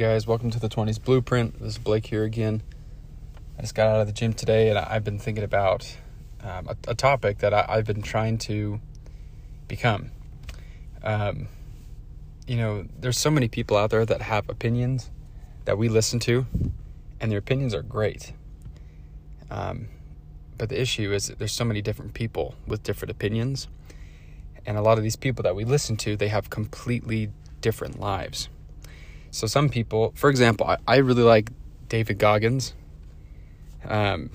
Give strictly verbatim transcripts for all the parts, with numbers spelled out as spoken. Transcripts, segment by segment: guys, welcome to the twenties Blueprint. This is Blake here again. I just got out of the gym today, and I've been thinking about um, a, a topic that I, I've been trying to become. Um, you know, there's so many people out there that have opinions that we listen to, and their opinions are great. Um, but the issue is that there's so many different people with different opinions, and a lot of these people that we listen to, they have completely different lives. So some people, for example, I, I really like David Goggins. Um,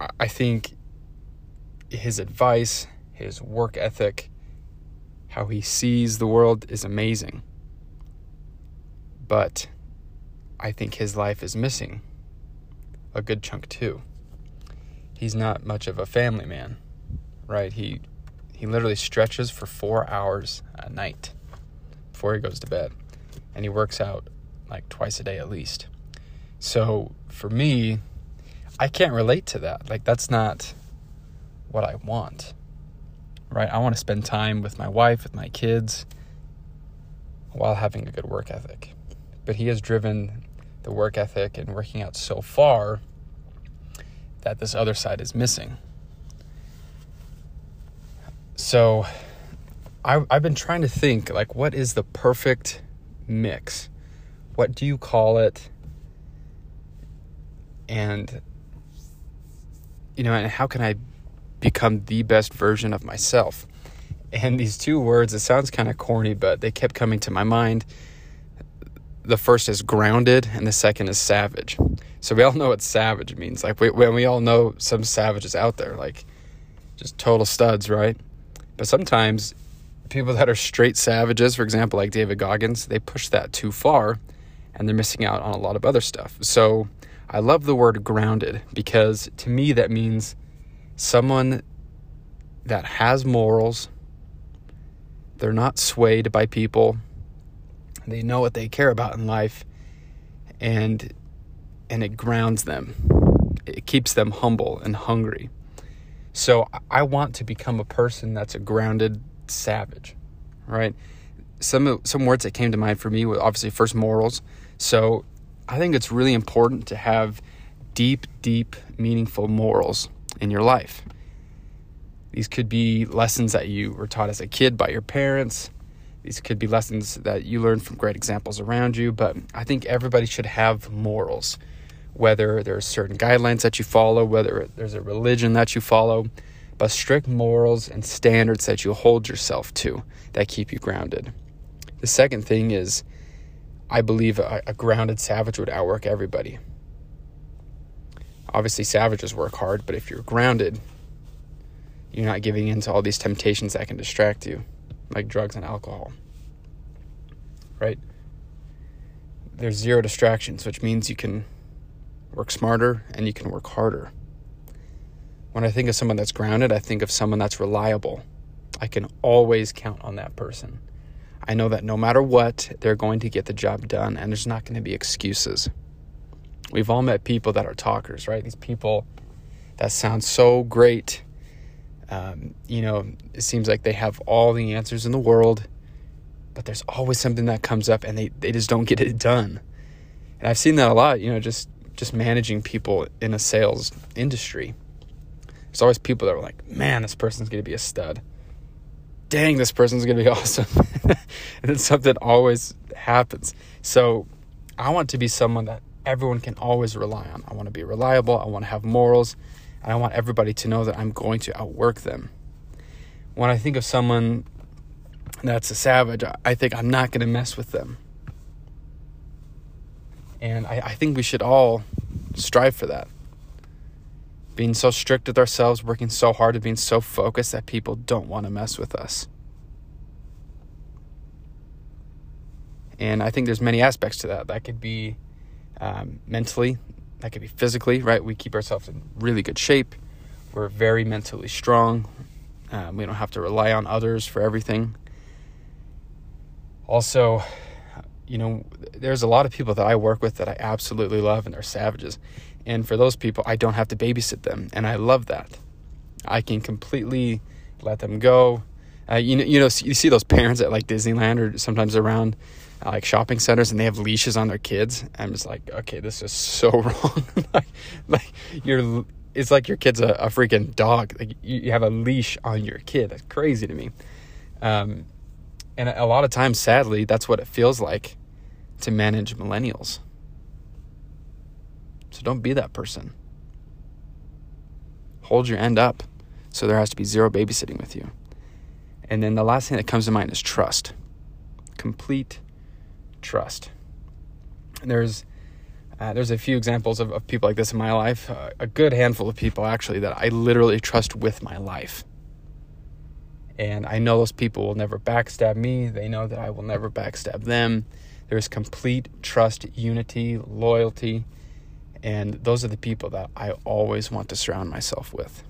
I, I think his advice, his work ethic, how he sees the world is amazing. But I think his life is missing a good chunk too. He's not much of a family man, right? He he literally stretches for four hours a night before he goes to bed. And he works out like twice a day at least. So for me, I can't relate to that. Like, that's not what I want, right? I want to spend time with my wife, with my kids, while having a good work ethic. But he has driven the work ethic and working out so far that this other side is missing. So I, I've been trying to think, like, what is the perfect mix? What do you call it? And, you know, and how can I become the best version of myself? And these two words, it sounds kind of corny, but they kept coming to my mind. The first is grounded, and the second is savage. So we all know what savage means. Like, we, when we all know some savages out there, like, just total studs, right? But sometimes people that are straight savages, for example, like David Goggins, they push that too far, and they're missing out on a lot of other stuff. So I love the word grounded, because to me that means someone that has morals. They're not swayed by people. They know what they care about in life, and and it grounds them. It keeps them humble and hungry. So I want to become a person that's a grounded savage, right? Some some words that came to mind for me were obviously first morals. So I think it's really important to have deep, deep, meaningful morals in your life. These could be lessons that you were taught as a kid by your parents. These could be lessons that you learned from great examples around you. But I think everybody should have morals, whether there's certain guidelines that you follow, whether there's a religion that you follow, but strict morals and standards that you hold yourself to that keep you grounded. The second thing is, I believe a, a grounded savage would outwork everybody. Obviously, savages work hard, but if you're grounded, you're not giving in to all these temptations that can distract you, like drugs and alcohol, right? There's zero distractions, which means you can work smarter and you can work harder. When I think of someone that's grounded, I think of someone that's reliable. I can always count on that person. I know that no matter what, they're going to get the job done, and there's not going to be excuses. We've all met people that are talkers, right? These people that sound so great. Um, you know, it seems like they have all the answers in the world, but there's always something that comes up, and they, they just don't get it done. And I've seen that a lot, you know, just, just managing people in a sales industry. There's always people that were like, man, this person's going to be a stud. Dang, this person's going to be awesome. And then something always happens. So I want to be someone that everyone can always rely on. I want to be reliable. I want to have morals. And I want everybody to know that I'm going to outwork them. When I think of someone that's a savage, I think I'm not going to mess with them. And I, I think we should all strive for that. Being so strict with ourselves, working so hard, and being so focused that people don't want to mess with us. And I think there's many aspects to that. That could be um, mentally, that could be physically, right? We keep ourselves in really good shape. We're very mentally strong. Um, we don't have to rely on others for everything. Also, you know, there's a lot of people that I work with that I absolutely love, and they're savages. And for those people, I don't have to babysit them, and I love that. I can completely let them go. Uh, you know, you know, you see those parents at like Disneyland or sometimes around uh, like shopping centers, and they have leashes on their kids. I'm just like, okay, this is so wrong. like, like you're, it's like your kid's a, a freaking dog. Like you, you have a leash on your kid. That's crazy to me. Um, and a lot of times, sadly, that's what it feels like to manage millennials. So don't be that person. Hold your end up. So there has to be zero babysitting with you. And then the last thing that comes to mind is trust. Complete trust. And there's uh, there's a few examples of, of people like this in my life. Uh, a good handful of people, actually, that I literally trust with my life. And I know those people will never backstab me. They know that I will never backstab them. There's complete trust, unity, loyalty. And those are the people that I always want to surround myself with.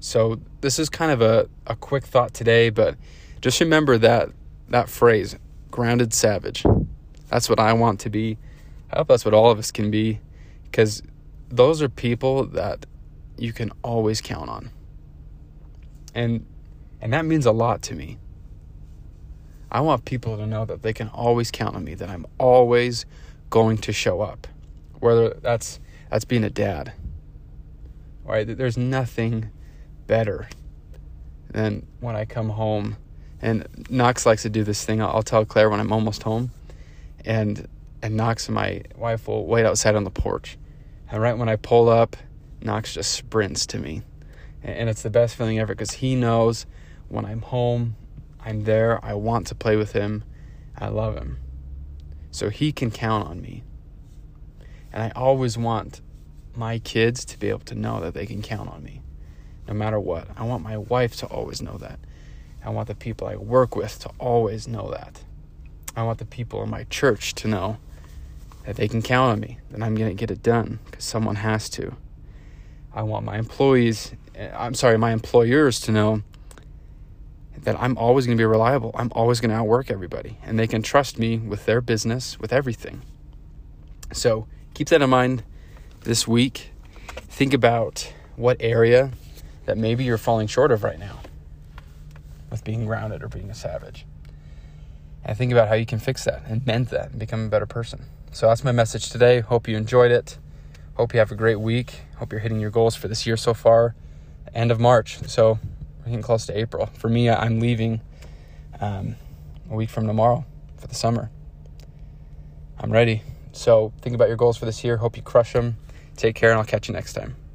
So this is kind of a, a quick thought today, but just remember that that phrase, grounded savage. That's what I want to be. I hope that's what all of us can be, because those are people that you can always count on. And and that means a lot to me. I want people to know that they can always count on me, that I'm always going to show up. Whether that's that's being a dad. All right, there's nothing better than when I come home. And Knox likes to do this thing. I'll, I'll tell Claire when I'm almost home. And and Knox and my wife will wait outside on the porch. And right when I pull up, Knox just sprints to me. And it's the best feeling ever, because he knows when I'm home, I'm there. I want to play with him. I love him. So he can count on me. And I always want my kids to be able to know that they can count on me, no matter what. I want my wife to always know that. I want the people I work with to always know that. I want the people in my church to know that they can count on me, that I'm going to get it done, because someone has to. I want my employees, I'm sorry, my employers to know that I'm always going to be reliable. I'm always going to outwork everybody, and they can trust me with their business, with everything. So keep that in mind this week. Think about what area that maybe you're falling short of right now with being grounded or being a savage. And think about how you can fix that and mend that and become a better person. So that's my message today. Hope you enjoyed it. Hope you have a great week. Hope you're hitting your goals for this year so far. End of March. So we're getting close to April. For me, I'm leaving um, a week from tomorrow for the summer. I'm ready. So think about your goals for this year. Hope you crush them. Take care, and I'll catch you next time.